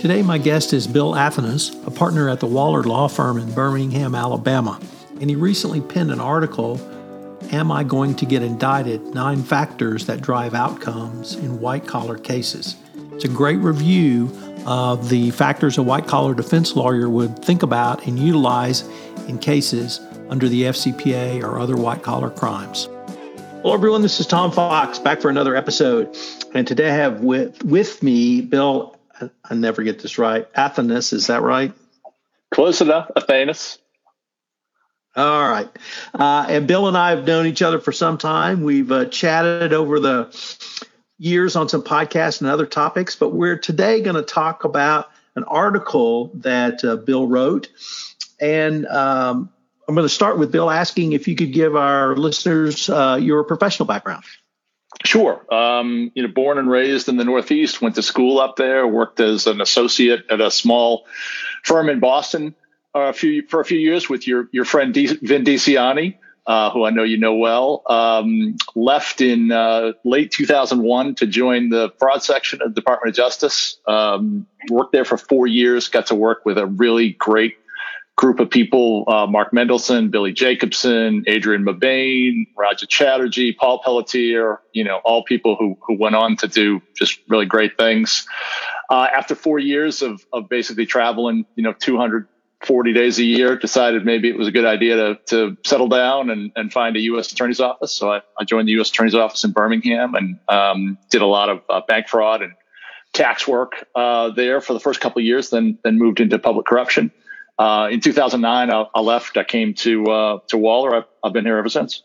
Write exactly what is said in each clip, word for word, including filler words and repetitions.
Today, my guest is Bill Athanas, a partner at the Waller Law Firm in Birmingham, Alabama, and he recently penned an article, Am I Going to Get Indicted? Nine Factors That Drive Outcomes in White-Collar Cases. It's a great review of the factors a white-collar defense lawyer would think about and utilize in cases under the F C P A or other white-collar crimes. Hello, everyone. This is Tom Fox, back for another episode, and today I have with, with me Bill I never get this right. Athanas, is that right? Close enough, Athanas. All right. Uh, and Bill and I have known each other for some time. We've uh, chatted over the years on some podcasts and other topics, but we're today going to talk about an article that uh, Bill wrote. And um, I'm going to start with Bill asking if you could give our listeners uh, your professional background. Sure. Um, you know, born and raised in the Northeast, went to school up there, worked as an associate at a small firm in Boston uh, a few, for a few years with your, your friend De- Vin Deciani, uh, who I know you know well, um, left in uh, late two thousand one to join the fraud section of the Department of Justice, um, worked there for four years, got to work with a really great group of people, uh, Mark Mendelson, Billy Jacobson, Adrian Mabane, Roger Chatterjee, Paul Pelletier, you know, all people who who went on to do just really great things. Uh, after four years of of basically traveling, you know, two hundred forty days a year, decided maybe it was a good idea to to settle down and, and find a U S Attorney's Office. So I, I joined the U S Attorney's Office in Birmingham and um, did a lot of uh, bank fraud and tax work uh, there for the first couple of years, then then moved into public corruption. Uh, in two thousand nine, I, I left. I came to uh, to Waller. I've, I've been here ever since.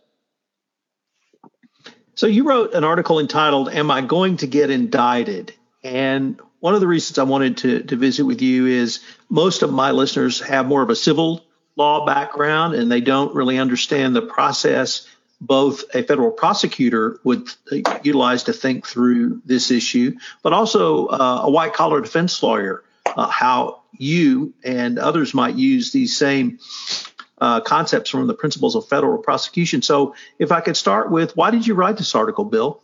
So you wrote an article entitled, Am I Going to Get Indicted? And one of the reasons I wanted to, to visit with you is most of my listeners have more of a civil law background, and they don't really understand the process both a federal prosecutor would utilize to think through this issue, but also uh, a white-collar defense lawyer, uh, how you and others might use these same uh, concepts from the Principles of Federal Prosecution. So if I could start with, why did you write this article, Bill?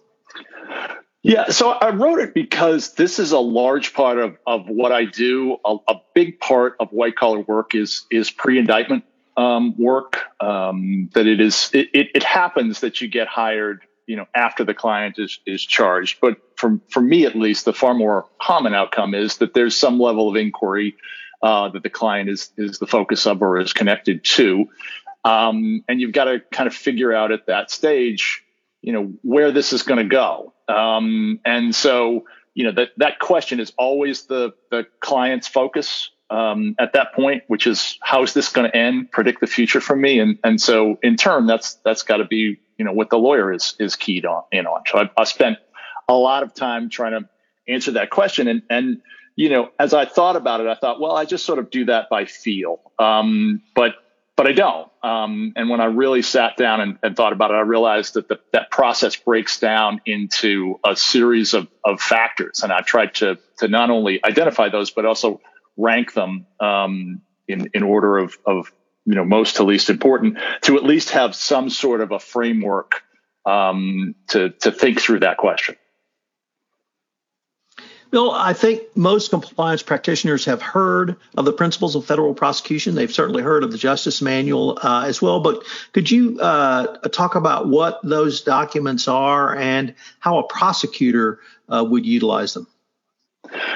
Yeah, so I wrote it because this is a large part of, of what I do. A, a big part of white-collar work is is pre-indictment um, work, um, that it is it, it, it happens that you get hired, you know, after the client is, is charged. But for, for me, at least, the far more common outcome is that there's some level of inquiry uh, that the client is is the focus of or is connected to. Um, and you've got to kind of figure out at that stage, you know, where this is going to go. Um, and so, you know, that, that question is always the, the client's focus um, at that point, which is, how is this going to end? Predict the future for me. And and so, in turn, that's that's got to be, you know, what the lawyer is is keyed on in on. So I, I spent a lot of time trying to answer that question. And, and, you know, as I thought about it, I thought, well, I just sort of do that by feel. Um, but but I don't. Um, and when I really sat down and, and thought about it, I realized that the, that process breaks down into a series of, of factors. And I tried to to not only identify those, but also rank them um, in, in order of, of you know, most to least important, to at least have some sort of a framework um, to, to think through that question. Bill, I think most compliance practitioners have heard of the Principles of Federal Prosecution. They've certainly heard of the Justice Manual uh, as well. But could you uh, talk about what those documents are and how a prosecutor uh, would utilize them?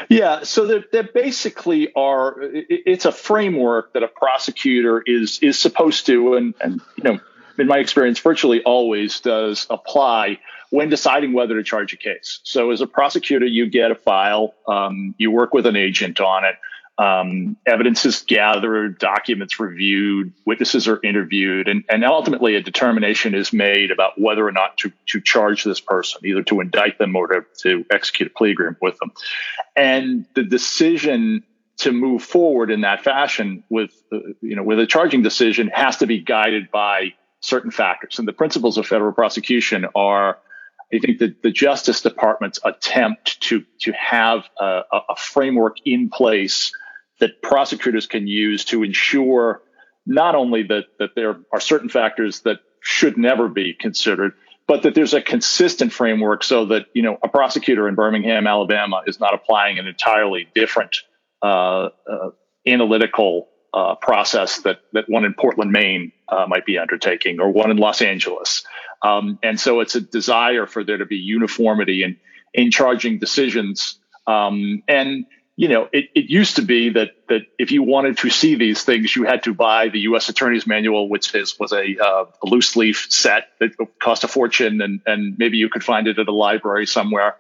Yeah, so there, there basically are, it's a framework that a prosecutor is is supposed to, and, and you know, in my experience, virtually always does apply when deciding whether to charge a case. So as a prosecutor, you get a file, um, you work with an agent on it, Um, evidence is gathered, documents reviewed, witnesses are interviewed, and, and ultimately a determination is made about whether or not to, to charge this person, either to indict them or to, to execute a plea agreement with them. And the decision to move forward in that fashion with, uh, you know, with a charging decision has to be guided by certain factors. And the principles of federal prosecution are, I think, that the Justice Department's attempt to, to have a, a framework in place that prosecutors can use to ensure not only that, that there are certain factors that should never be considered, but that there's a consistent framework so that, you know, a prosecutor in Birmingham, Alabama is not applying an entirely different uh, uh, analytical uh, process that, that one in Portland, Maine uh, might be undertaking, or one in Los Angeles. Um, and so it's a desire for there to be uniformity in, in charging decisions. Um, and You know, it, it used to be that that if you wanted to see these things, you had to buy the U S Attorney's Manual, which is was a, uh, a loose leaf set that cost a fortune, and, and maybe you could find it at a library somewhere.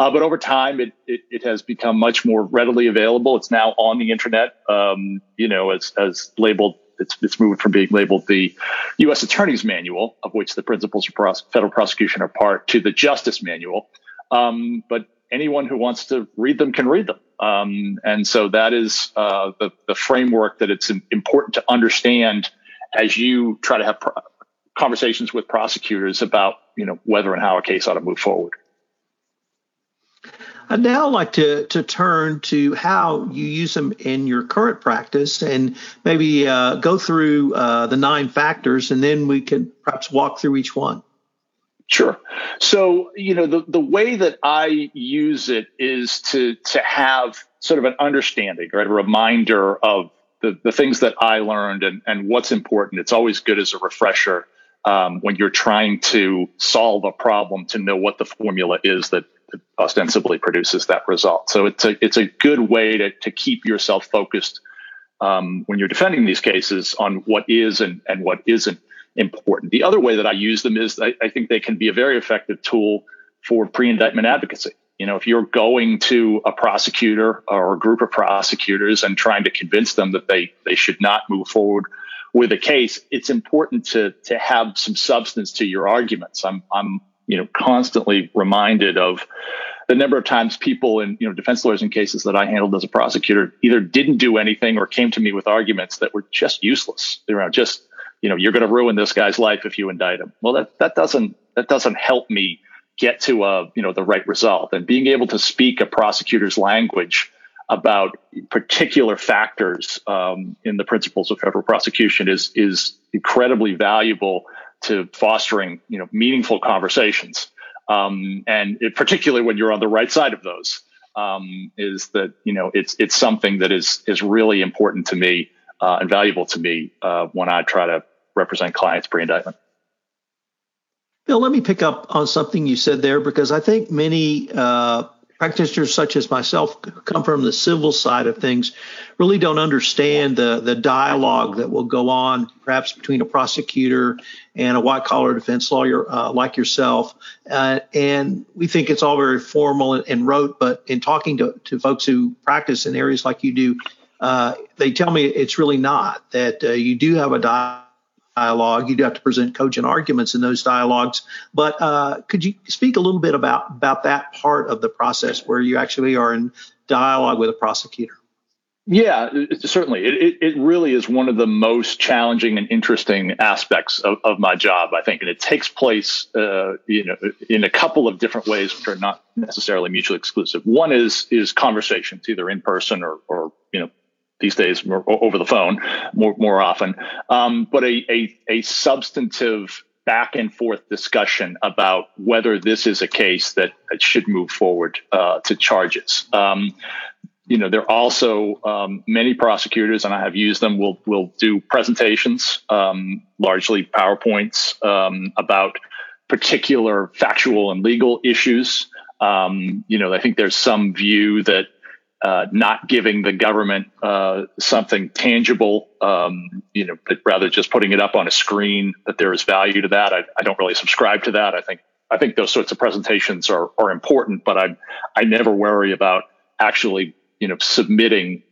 Uh, but over time, it, it it has become much more readily available. It's now on the internet. Um, you know, as as labeled, it's it's moved from being labeled the U S Attorney's Manual, of which the Principles of Prose- Federal Prosecution are part, to the Justice Manual. Um, but anyone who wants to read them can read them. Um, and so that is uh, the, the framework that it's important to understand as you try to have pro- conversations with prosecutors about, you know, whether and how a case ought to move forward. I'd now like to, to turn to how you use them in your current practice, and maybe uh, go through uh, the nine factors, and then we can perhaps walk through each one. Sure. So, you know, the, the way that I use it is to to have sort of an understanding, right, a reminder of the, the things that I learned and, and what's important. It's always good as a refresher um, when you're trying to solve a problem to know what the formula is that, that ostensibly produces that result. So it's a, it's a good way to, to keep yourself focused um, when you're defending these cases on what is and, and what isn't important. The other way that I use them is I, I think they can be a very effective tool for pre-indictment advocacy. You know, if you're going to a prosecutor or a group of prosecutors and trying to convince them that they they should not move forward with a case, it's important to to have some substance to your arguments. I'm I'm you know constantly reminded of the number of times people in, you know, defense lawyers in cases that I handled as a prosecutor either didn't do anything or came to me with arguments that were just useless. They were just, you know, you're going to ruin this guy's life if you indict him. Well, that, that doesn't that doesn't help me get to a, you know, the right result. And being able to speak a prosecutor's language about particular factors um, in the principles of federal prosecution is is incredibly valuable to fostering, you know, meaningful conversations. Um, and it, particularly when you're on the right side of those, um, is that, you know, it's it's something that is is really important to me. Uh, and valuable to me uh, when I try to represent clients pre-indictment. Bill, let me pick up on something you said there, because I think many uh, practitioners such as myself who come from the civil side of things really don't understand the, the dialogue that will go on perhaps between a prosecutor and a white-collar defense lawyer uh, like yourself. Uh, and we think it's all very formal and, and rote, but in talking to, to folks who practice in areas like you do, Uh, they tell me it's really not, that uh, you do have a dialogue. You do have to present cogent arguments in those dialogues. But uh, could you speak a little bit about, about that part of the process where you actually are in dialogue with a prosecutor? Yeah, it, certainly. It, it, it really is one of the most challenging and interesting aspects of, of my job, I think. And it takes place uh, you know, in a couple of different ways, which are not necessarily mutually exclusive. One is is conversations, either in person or, or you know, these days over the phone more, more often, um, but a, a, a substantive back and forth discussion about whether this is a case that should move forward uh, to charges. Um, you know, there are also um, many prosecutors, and I have used them, will will do presentations, um, largely PowerPoints, um, about particular factual and legal issues. Um, you know, I think there's some view that Uh, not giving the government uh, something tangible, um, you know, but rather just putting it up on a screen, that there is value to that. I, I don't really subscribe to that. I think I think those sorts of presentations are are important, but I I never worry about actually, you know, submitting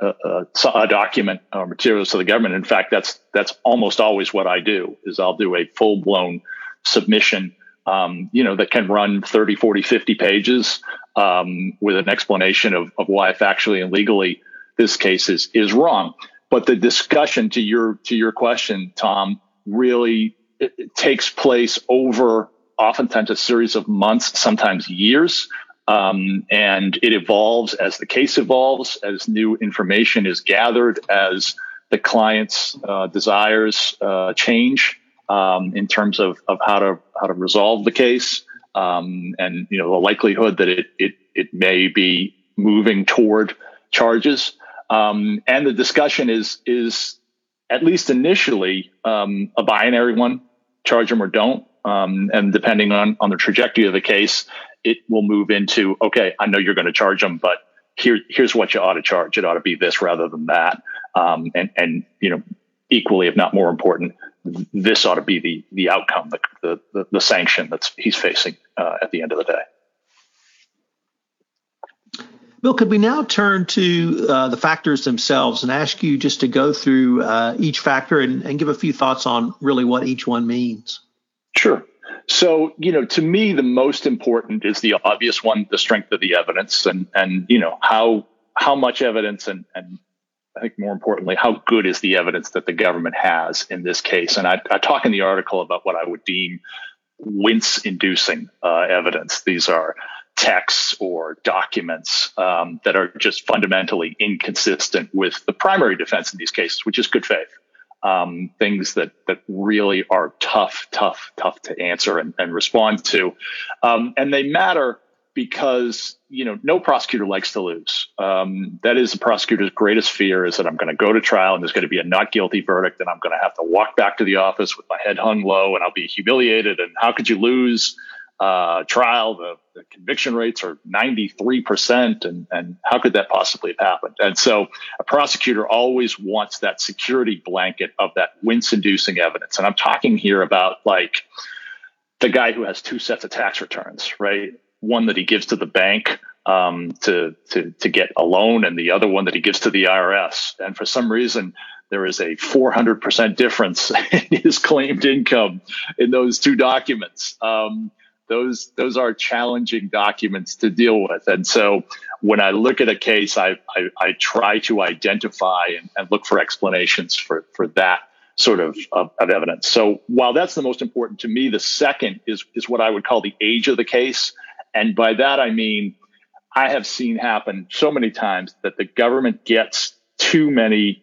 a, a, a document or materials to the government. In fact, that's that's almost always what I do, is I'll do a full-blown submission, um, you know, that can run thirty, forty, fifty pages um, with an explanation of, of why factually and legally this case is is wrong. But the discussion, to your to your question, Tom, really it, it takes place over oftentimes a series of months, sometimes years. Um, and it evolves as the case evolves, as new information is gathered, as the client's uh, desires uh, change um, in terms of, of how to how to resolve the case, um, and you know the likelihood that it it it may be moving toward charges. Um, and the discussion is is at least initially um, a binary one: charge them or don't. Um, and depending on on the trajectory of the case, it will move into, okay, I know you're going to charge them, but here, here's what you ought to charge. It ought to be this rather than that. Um, and, and, you know, equally, if not more important, this ought to be the, the outcome, the, the, the, the sanction that's he's facing uh, at the end of the day. Bill, could we now turn to uh, the factors themselves and ask you just to go through uh, each factor and, and give a few thoughts on really what each one means? Sure. So, you know, to me, the most important is the obvious one, the strength of the evidence and, and you know, how how much evidence and, and I think more importantly, how good is the evidence that the government has in this case. And I, I talk in the article about what I would deem wince-inducing uh, evidence. These are texts or documents um, that are just fundamentally inconsistent with the primary defense in these cases, which is good faith. Um, things that that really are tough, tough, tough to answer and, and respond to. Um, and they matter because, you know, no prosecutor likes to lose. Um, that is the prosecutor's greatest fear, is that I'm going to go to trial and there's going to be a not guilty verdict and I'm going to have to walk back to the office with my head hung low and I'll be humiliated. And how could you lose uh, trial? The, the conviction rates are ninety-three percent. And, and how could that possibly have happened? And so a prosecutor always wants that security blanket of that wince-inducing evidence. And I'm talking here about like the guy who has two sets of tax returns, right? One that he gives to the bank um, to, to, to get a loan, and the other one that he gives to the I R S. And for some reason, there is a four hundred percent difference in his claimed income in those two documents. Um, Those those are challenging documents to deal with. And so when I look at a case, I I, I try to identify and, and look for explanations for, for that sort of, of, of evidence. So while that's the most important to me, the second is is what I would call the age of the case. And by that, I mean, I have seen happen so many times that the government gets too many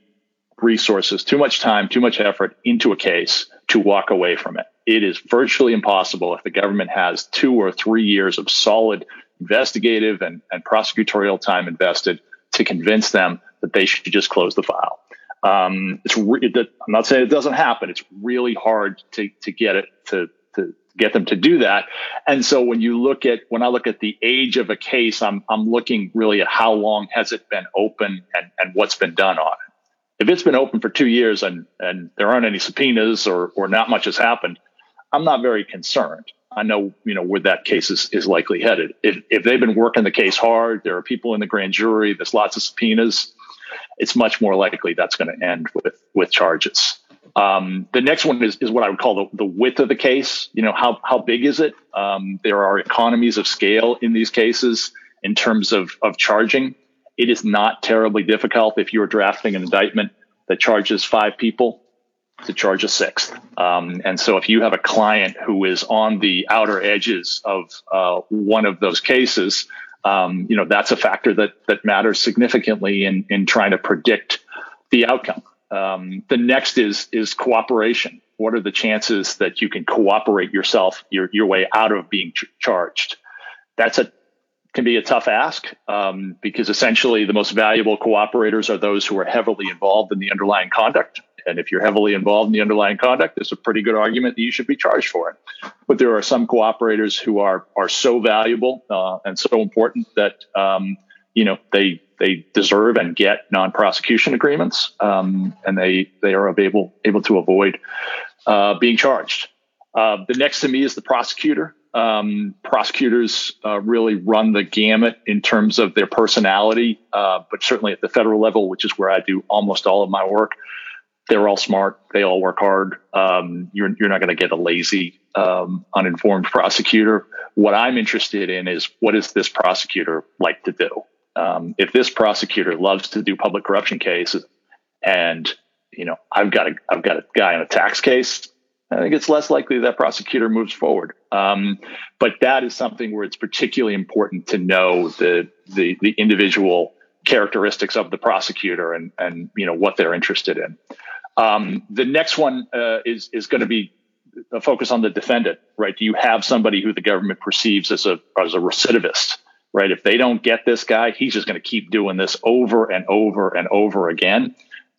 resources, too much time, too much effort into a case to walk away from it. It is virtually impossible if the government has two or three years of solid investigative and, and prosecutorial time invested to convince them that they should just close the file. Um, it's re- it, I'm not saying it doesn't happen. It's really hard to, to get it to, to get them to do that. And so when you look at when I look at the age of a case, I'm I'm looking really at how long has it been open and, and what's been done on it. If it's been open for two years and, and there aren't any subpoenas or, or not much has happened, I'm not very concerned. I know, you know, where that case is, is likely headed. If if they've been working the case hard, there are people in the grand jury, there's lots of subpoenas, it's much more likely that's going to end with, with charges. Um, the next one is, is what I would call the, the width of the case. You know, how, how big is it? Um, there are economies of scale in these cases in terms of, of charging. It is not terribly difficult if you're drafting an indictment that charges five people to charge a sixth. Um, and so if you have a client who is on the outer edges of uh, one of those cases, um, you know, that's a factor that that matters significantly in, in trying to predict the outcome. Um, the next is is cooperation. What are the chances that you can cooperate yourself, your, your way out of being ch- charged? That's a can be a tough ask um, because essentially the most valuable cooperators are those who are heavily involved in the underlying conduct. And if you're heavily involved in the underlying conduct, there's a pretty good argument that you should be charged for it. But there are some cooperators who are are so valuable uh, and so important that, um, you know, they they deserve and get non-prosecution agreements um, and they they are able, able to avoid uh, being charged. Uh, the next to me is the prosecutor. Um, prosecutors uh, really run the gamut in terms of their personality, uh, but certainly at the federal level, which is where I do almost all of my work, they're all smart. They all work hard. Um, you're, you're not going to get a lazy, um, uninformed prosecutor. What I'm interested in is, what does this prosecutor like to do? Um, if this prosecutor loves to do public corruption cases, and you know, I've got a, I've got a guy in a tax case, I think it's less likely that prosecutor moves forward. Um, but that is something where it's particularly important to know the the, the individual characteristics of the prosecutor and and you know what they're interested in. Um, the next one uh, is is going to be a focus on the defendant, right? Do you have somebody who the government perceives as a as a recidivist, right? If they don't get this guy, he's just going to keep doing this over and over and over again.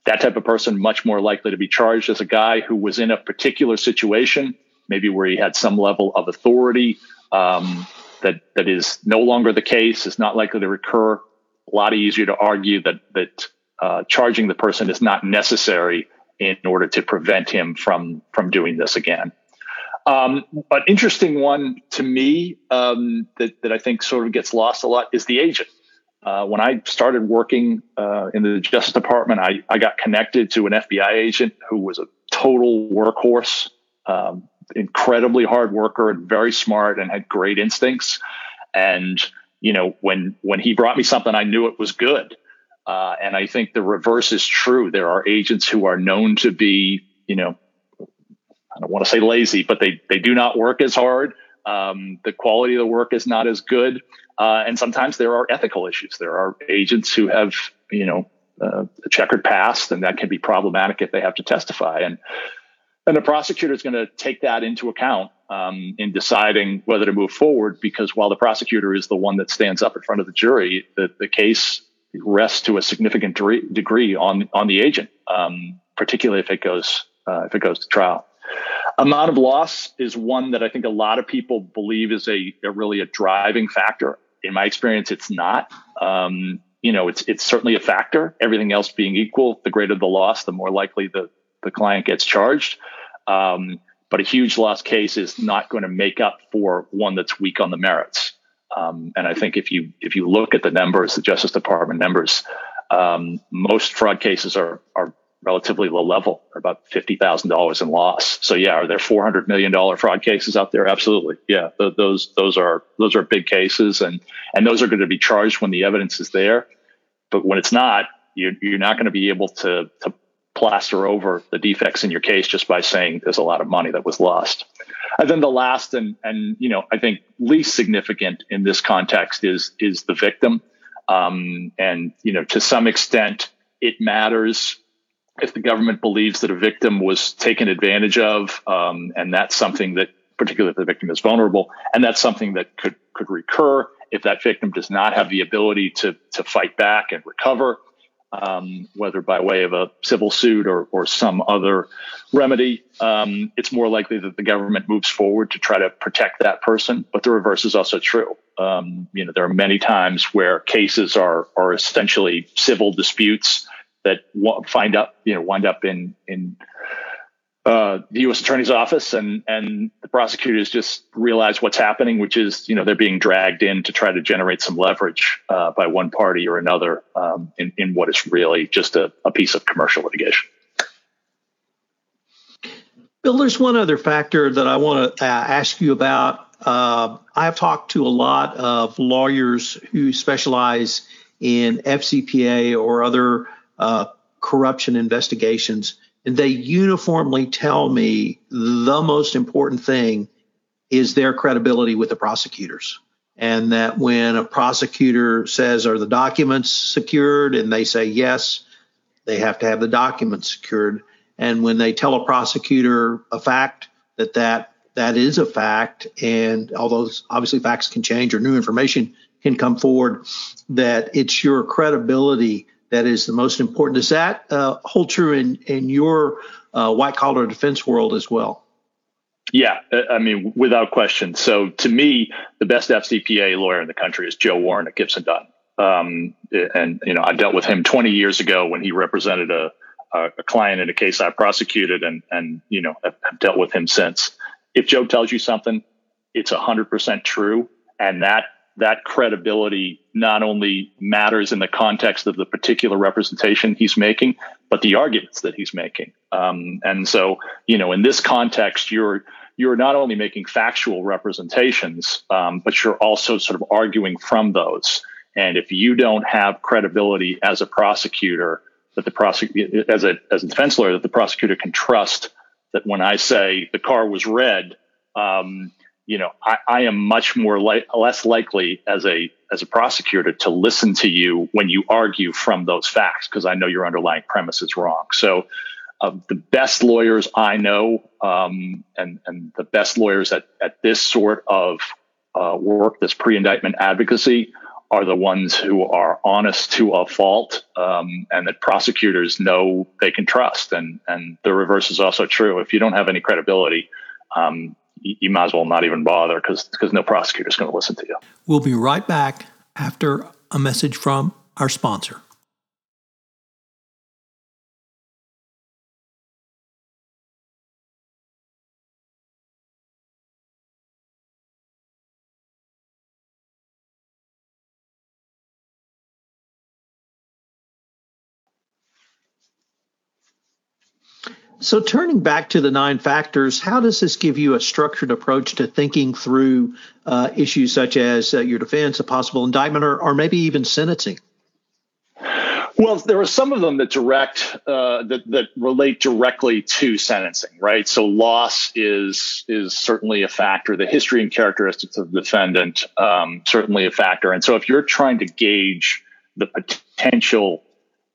That type of person much more likely to be charged as a guy who was in a particular situation, maybe where he had some level of authority um, that that is no longer the case, is not likely to recur. A lot easier to argue that that uh, charging the person is not necessary in order to prevent him from from doing this again. Um, an interesting one to me um, that that I think sort of gets lost a lot is the agent. Uh, when I started working uh, in the Justice Department, I, I got connected to an F B I agent who was a total workhorse, um, incredibly hard worker and very smart and had great instincts. And, you know, when when he brought me something, I knew it was good. Uh, and I think the reverse is true. There are agents who are known to be, you know, I don't want to say lazy, but they, they do not work as hard. Um, the quality of the work is not as good. Uh, and sometimes there are ethical issues. There are agents who have, you know, uh, a checkered past, and that can be problematic if they have to testify. And and the prosecutor is going to take that into account um, in deciding whether to move forward, because while the prosecutor is the one that stands up in front of the jury, the, the case rests to a significant de- degree on on the agent, um, particularly if it goes uh, if it goes to trial. Amount of loss is one that I think a lot of people believe is a, a really a driving factor. In my experience, it's not. Um, you know, it's it's certainly a factor. Everything else being equal, the greater the loss, the more likely the, the client gets charged. Um, but a huge loss case is not going to make up for one that's weak on the merits. Um, and I think if you if you look at the numbers, the Justice Department numbers, um, most fraud cases are are. relatively low level, about fifty thousand dollars in loss. So yeah, are there four hundred million dollars fraud cases out there? Absolutely. Yeah. Th- those, those are, those are big cases, and, and those are going to be charged when the evidence is there. But when it's not, you're, you're not going to be able to, to plaster over the defects in your case just by saying there's a lot of money that was lost. And then the last, and, and, you know, I think least significant in this context is, is the victim. Um, and, you know, to some extent it matters if the government believes that a victim was taken advantage of, um, and that's something that, particularly if the victim is vulnerable, and that's something that could could recur if that victim does not have the ability to to fight back and recover, um, whether by way of a civil suit or or some other remedy, um, it's more likely that the government moves forward to try to protect that person. But the reverse is also true. Um, you know, there are many times where cases are are essentially civil disputes that find up, you know, wind up in in uh, the U S Attorney's Office, and and the prosecutors just realize what's happening, which is, you know, they're being dragged in to try to generate some leverage uh, by one party or another um, in in what is really just a, a piece of commercial litigation. Bill, there's one other factor that I want to uh, ask you about. Uh, I've talked to a lot of lawyers who specialize in F C P A or other Uh, corruption investigations, and they uniformly tell me the most important thing is their credibility with the prosecutors. And that when a prosecutor says, are the documents secured? And they say yes, they have to have the documents secured. And when they tell a prosecutor a fact, that that, that is a fact, and although obviously facts can change or new information can come forward, that it's your credibility that is the most important. Does that uh, hold true in, in your uh, white-collar defense world as well? Yeah, I mean, without question. So to me, the best F C P A lawyer in the country is Joe Warren at Gibson Dunn. Um, and, you know, I dealt with him twenty years ago when he represented a, a, a client in a case I prosecuted, and, and you know, I've dealt with him since. If Joe tells you something, it's one hundred percent true. And that that credibility not only matters in the context of the particular representation he's making, but the arguments that he's making. Um, and so, you know, in this context, you're you're not only making factual representations, um, but you're also sort of arguing from those. And if you don't have credibility as a prosecutor, that the prosec- as a as a defense lawyer, that the prosecutor can trust that when I say the car was red, um, you know, I, I am much more li- less likely as a as a prosecutor to listen to you when you argue from those facts, because I know your underlying premise is wrong. So uh, the best lawyers I know um, and, and the best lawyers at, at this sort of uh, work, this pre-indictment advocacy, are the ones who are honest to a fault um, and that prosecutors know they can trust. And, and the reverse is also true. If you don't have any credibility, um, you, you might as well not even bother because because no prosecutor is going to listen to you. We'll be right back after a message from our sponsor. So turning back to the nine factors, how does this give you a structured approach to thinking through uh, issues such as uh, your defense, a possible indictment, or, or maybe even sentencing? Well, there are some of them that direct uh, that that relate directly to sentencing, right? So loss is is certainly a factor. The history and characteristics of the defendant um, certainly a factor. And so if you're trying to gauge the potential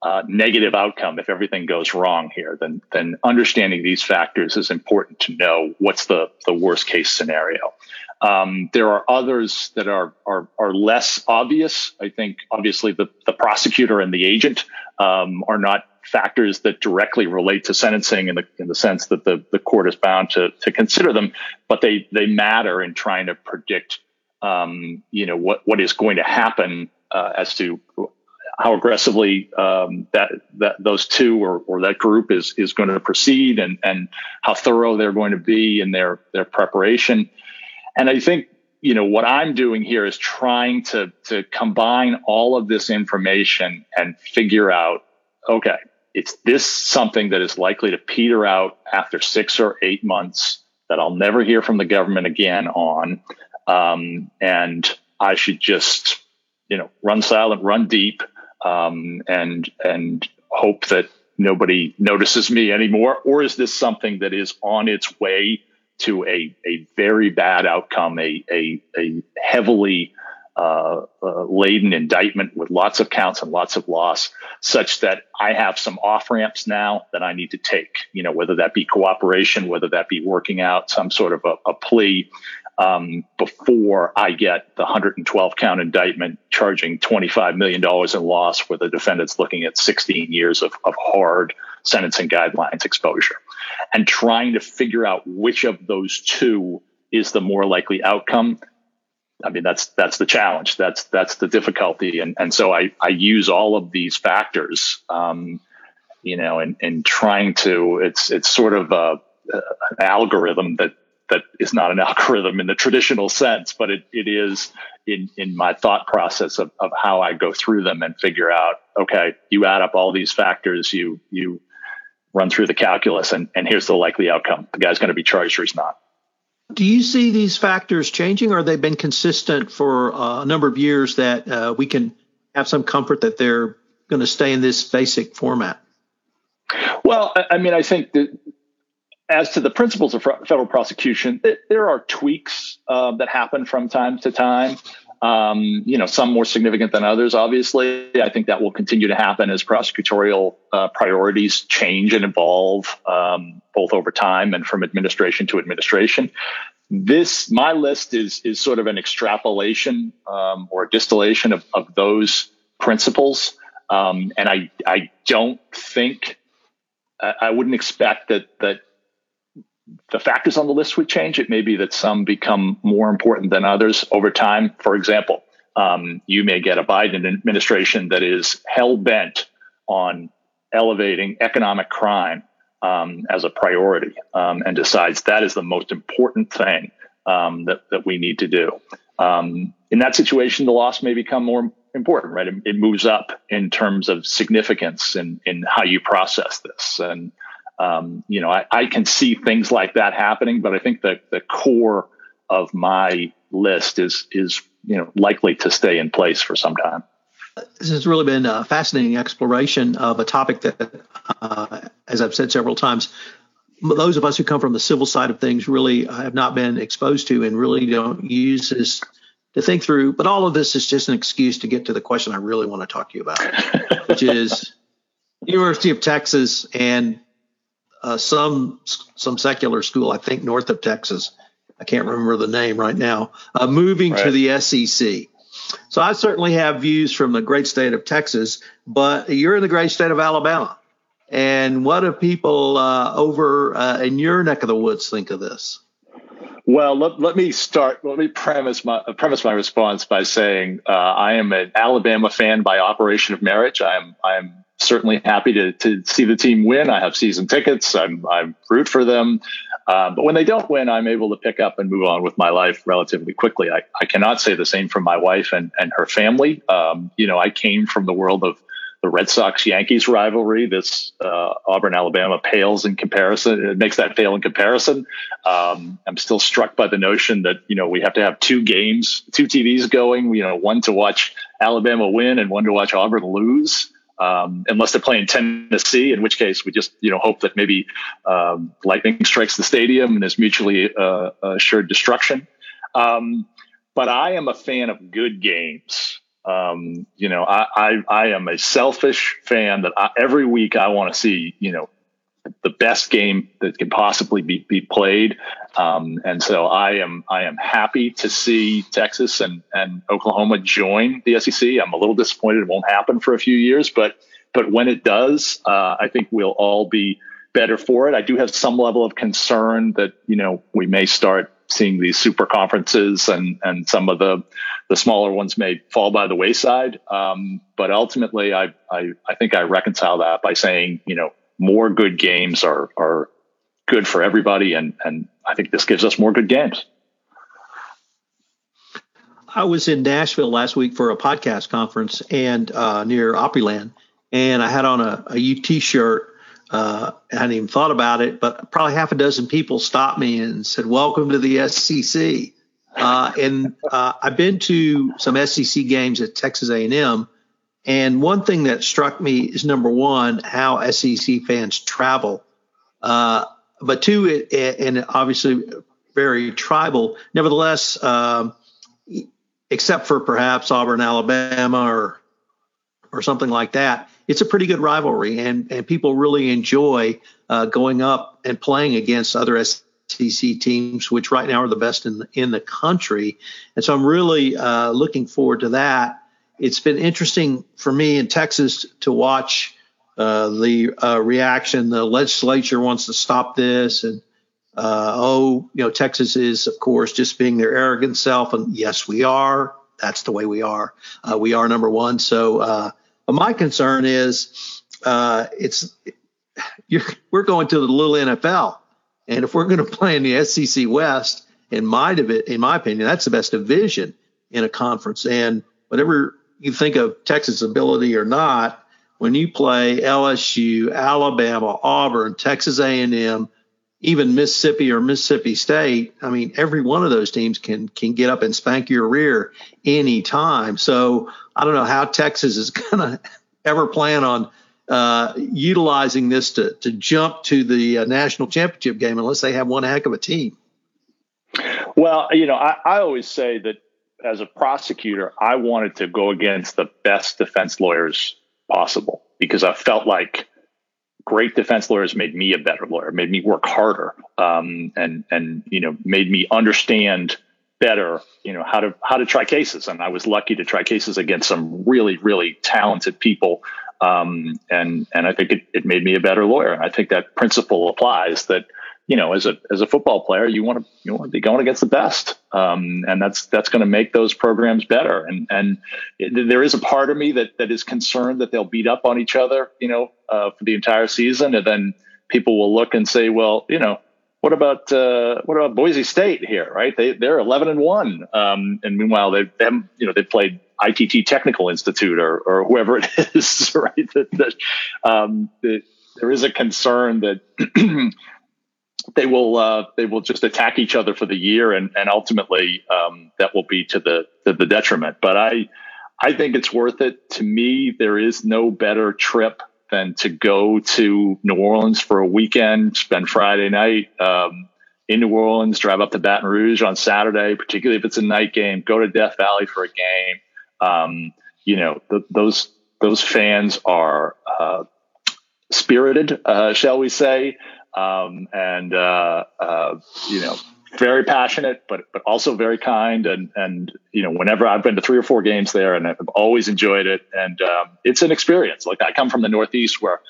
Uh, negative outcome if everything goes wrong here, then then understanding these factors is important to know what's the the worst case scenario. Um, there are others that are are are less obvious. I think obviously the the prosecutor and the agent um, are not factors that directly relate to sentencing in the in the sense that the the court is bound to to consider them, but they they matter in trying to predict um, you know what what is going to happen uh, as to how aggressively um, that that those two or, or that group is is going to proceed, and and how thorough they're going to be in their their preparation. And I think you know what I'm doing here is trying to to combine all of this information and figure out, okay, it's this something that is likely to peter out after six or eight months that I'll never hear from the government again on, um, and I should just you know run silent, run deep. Um, and and hope that nobody notices me anymore? Or is this something that is on its way to a a very bad outcome, a a, a heavily uh, uh, laden indictment with lots of counts and lots of loss, such that I have some off-ramps now that I need to take, you know, whether that be cooperation, whether that be working out some sort of a, a plea Um, before I get the one hundred twelve count indictment charging twenty-five million dollars in loss, where the defendant's looking at sixteen years of, of hard sentencing guidelines exposure, and trying to figure out which of those two is the more likely outcome. I mean, that's that's the challenge. That's that's the difficulty. And and so I I use all of these factors, um, you know, and and trying to it's it's sort of a, a, an algorithm that. That is not an algorithm in the traditional sense, but it, it is in, in my thought process of, of how I go through them and figure out, okay, you add up all these factors, you you run through the calculus, and, and here's the likely outcome. The guy's going to be charged or he's not. Do you see these factors changing, or they've been consistent for a number of years that uh, we can have some comfort that they're going to stay in this basic format? Well, I, I mean, I think that as to the principles of federal prosecution, it, there are tweaks uh, that happen from time to time, um, you know, some more significant than others, obviously. I think that will continue to happen as prosecutorial uh, priorities change and evolve, um, both over time and from administration to administration. This, my list is is sort of an extrapolation um, or a distillation of, of those principles. Um, and I, I don't think, I, I wouldn't expect that that the factors on the list would change. It may be that some become more important than others over time. For example, um, you may get a Biden administration that is hell-bent on elevating economic crime um, as a priority um, and decides that is the most important thing um, that, that we need to do. Um, in that situation, the loss may become more important, right? It, it moves up in terms of significance in, in how you process this. And, um, you know, I, I can see things like that happening, but I think the, the core of my list is, is, you know, likely to stay in place for some time. This has really been a fascinating exploration of a topic that, uh, as I've said several times, those of us who come from the civil side of things really have not been exposed to and really don't use this to think through. But all of this is just an excuse to get to the question I really want to talk to you about, which is University of Texas and uh, some some secular school, I think north of Texas. I can't remember the name right now, uh, moving right to the S E C. So I certainly have views from the great state of Texas, but you're in the great state of Alabama. And what do people uh, over uh, in your neck of the woods think of this? Well, let, let me start. Let me premise my premise my response by saying uh, I am an Alabama fan by operation of marriage. I'm I'm certainly happy to to see the team win. I have season tickets. I'm I'm root for them. Uh, but when they don't win, I'm able to pick up and move on with my life relatively quickly. I, I cannot say the same for my wife and, and her family. Um, you know, I came from the world of the Red Sox-Yankees rivalry. This uh, Auburn-Alabama pales in comparison. It makes that pale in comparison. Um, I'm still struck by the notion that, you know, we have to have two games, two T Vs going, you know, one to watch Alabama win and one to watch Auburn lose. Um, unless they're playing Tennessee, in which case we just, you know, hope that maybe um, lightning strikes the stadium and there's mutually uh, assured destruction. Um, but I am a fan of good games. Um, you know, I, I, I am a selfish fan that I, every week I want to see, you know, the best game that can possibly be, be played. Um, and so I am I am happy to see Texas and, and Oklahoma join the S E C. I'm a little disappointed it won't happen for a few years, but but when it does, uh, I think we'll all be better for it. I do have some level of concern that, you know, we may start seeing these super conferences and, and some of the, the smaller ones may fall by the wayside. Um, but ultimately, I, I I think I reconcile that by saying, you know, more good games are are good for everybody, and, and I think this gives us more good games. I was in Nashville last week for a podcast conference and uh, near Opryland, and I had on a, a U T shirt. Uh, I hadn't even thought about it, but probably half a dozen people stopped me and said, "Welcome to the S E C." Uh, and uh, I've been to some S E C games at Texas A and M. And one thing that struck me is, number one, how S E C fans travel. Uh, but two, it, it, and obviously very tribal. Nevertheless, um, except for perhaps Auburn, Alabama, or or something like that, it's a pretty good rivalry. And, and people really enjoy uh, going up and playing against other S E C teams, which right now are the best in the, in the country. And so I'm really uh, looking forward to that. It's been interesting for me in Texas to watch uh, the uh, reaction. The legislature wants to stop this. And, uh, oh, you know, Texas is, of course, just being their arrogant self. And, yes, we are. That's the way we are. Uh, we are number one. So uh, my concern is uh, it's you're, we're going to the little N F L. And if we're going to play in the S E C West, in my, in my opinion, that's the best division in a conference. And whatever you think of Texas' ability or not, when you play L S U, Alabama, Auburn, Texas A and M, even Mississippi or Mississippi State, I mean, every one of those teams can can get up and spank your rear any time. So I don't know how Texas is going to ever plan on uh, utilizing this to, to jump to the uh, national championship game unless they have one heck of a team. Well, you know, I, I always say that as a prosecutor, I wanted to go against the best defense lawyers possible because I felt like great defense lawyers made me a better lawyer, made me work harder, um, and and you know made me understand better, you know how to how to try cases. And I was lucky to try cases against some really really talented people, um, and and I think it, it made me a better lawyer. And I think that principle applies that. You know, as a as a football player, you want to you want to be going against the best, um, and that's that's going to make those programs better. And and it, there is a part of me that that is concerned that they'll beat up on each other, you know, uh, for the entire season, and then people will look and say, well, you know, What about uh, what about Boise State here, right? They they're eleven and one, um, and meanwhile they them you know they played I T T Technical Institute or or whoever it is, right? That, that, um, that there is a concern that they will uh, they will just attack each other for the year, and and ultimately um, that will be to the to the detriment. But I I think it's worth it. To me, there is no better trip than to go to New Orleans for a weekend, spend Friday night um, in New Orleans, drive up to Baton Rouge on Saturday, particularly if it's a night game, go to Death Valley for a game. Um, you know, th- those those fans are uh, spirited, uh, shall we say, um, and, uh, uh, you know, very passionate, but but also very kind. And, and you know, whenever I've been to three or four games there, and I've always enjoyed it. And um, it's an experience. Like, I come from the Northeast where,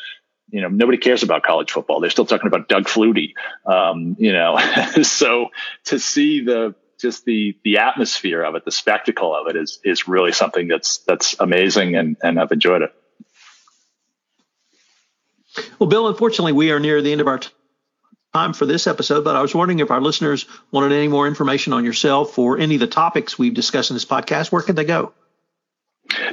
you know, nobody cares about college football. They're still talking about Doug Flutie, um, you know. So to see the just the the atmosphere of it, the spectacle of it is is really something that's that's amazing. And, and I've enjoyed it. Well, Bill, unfortunately, we are near the end of our t- time for this episode, but I was wondering if our listeners wanted any more information on yourself or any of the topics we've discussed in this podcast, where can they go?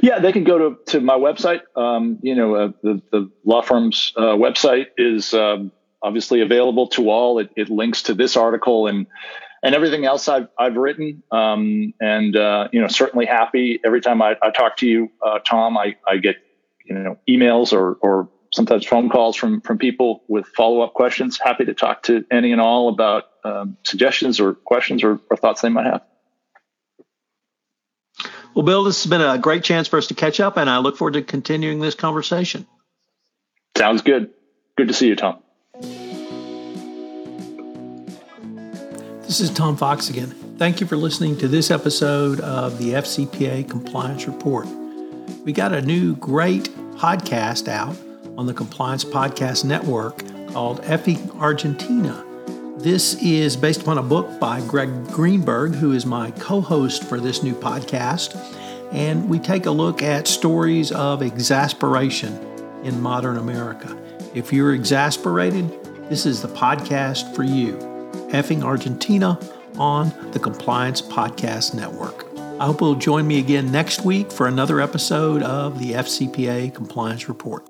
Yeah, they can go to, to my website. Um, you know, uh, the, the law firm's uh, website is um, obviously available to all. It, it links to this article and and everything else I've I've written. Um, and, uh, you know, certainly happy. Every time I, I talk to you, uh, Tom, I, I get, you know, emails or or sometimes phone calls from, from people with follow-up questions. Happy to talk to any and all about um, suggestions or questions or, or thoughts they might have. Well, Bill, this has been a great chance for us to catch up, and I look forward to continuing this conversation. Sounds good. Good to see you, Tom. This is Tom Fox again. Thank you for listening to this episode of the F C P A Compliance Report. We got a new great podcast out on the Compliance Podcast Network called Effing Argentina. This is based upon a book by Greg Greenberg, who is my co-host for this new podcast. And we take a look at stories of exasperation in modern America. If you're exasperated, this is the podcast for you. Effing Argentina on the Compliance Podcast Network. I hope you'll join me again next week for another episode of the F C P A Compliance Report.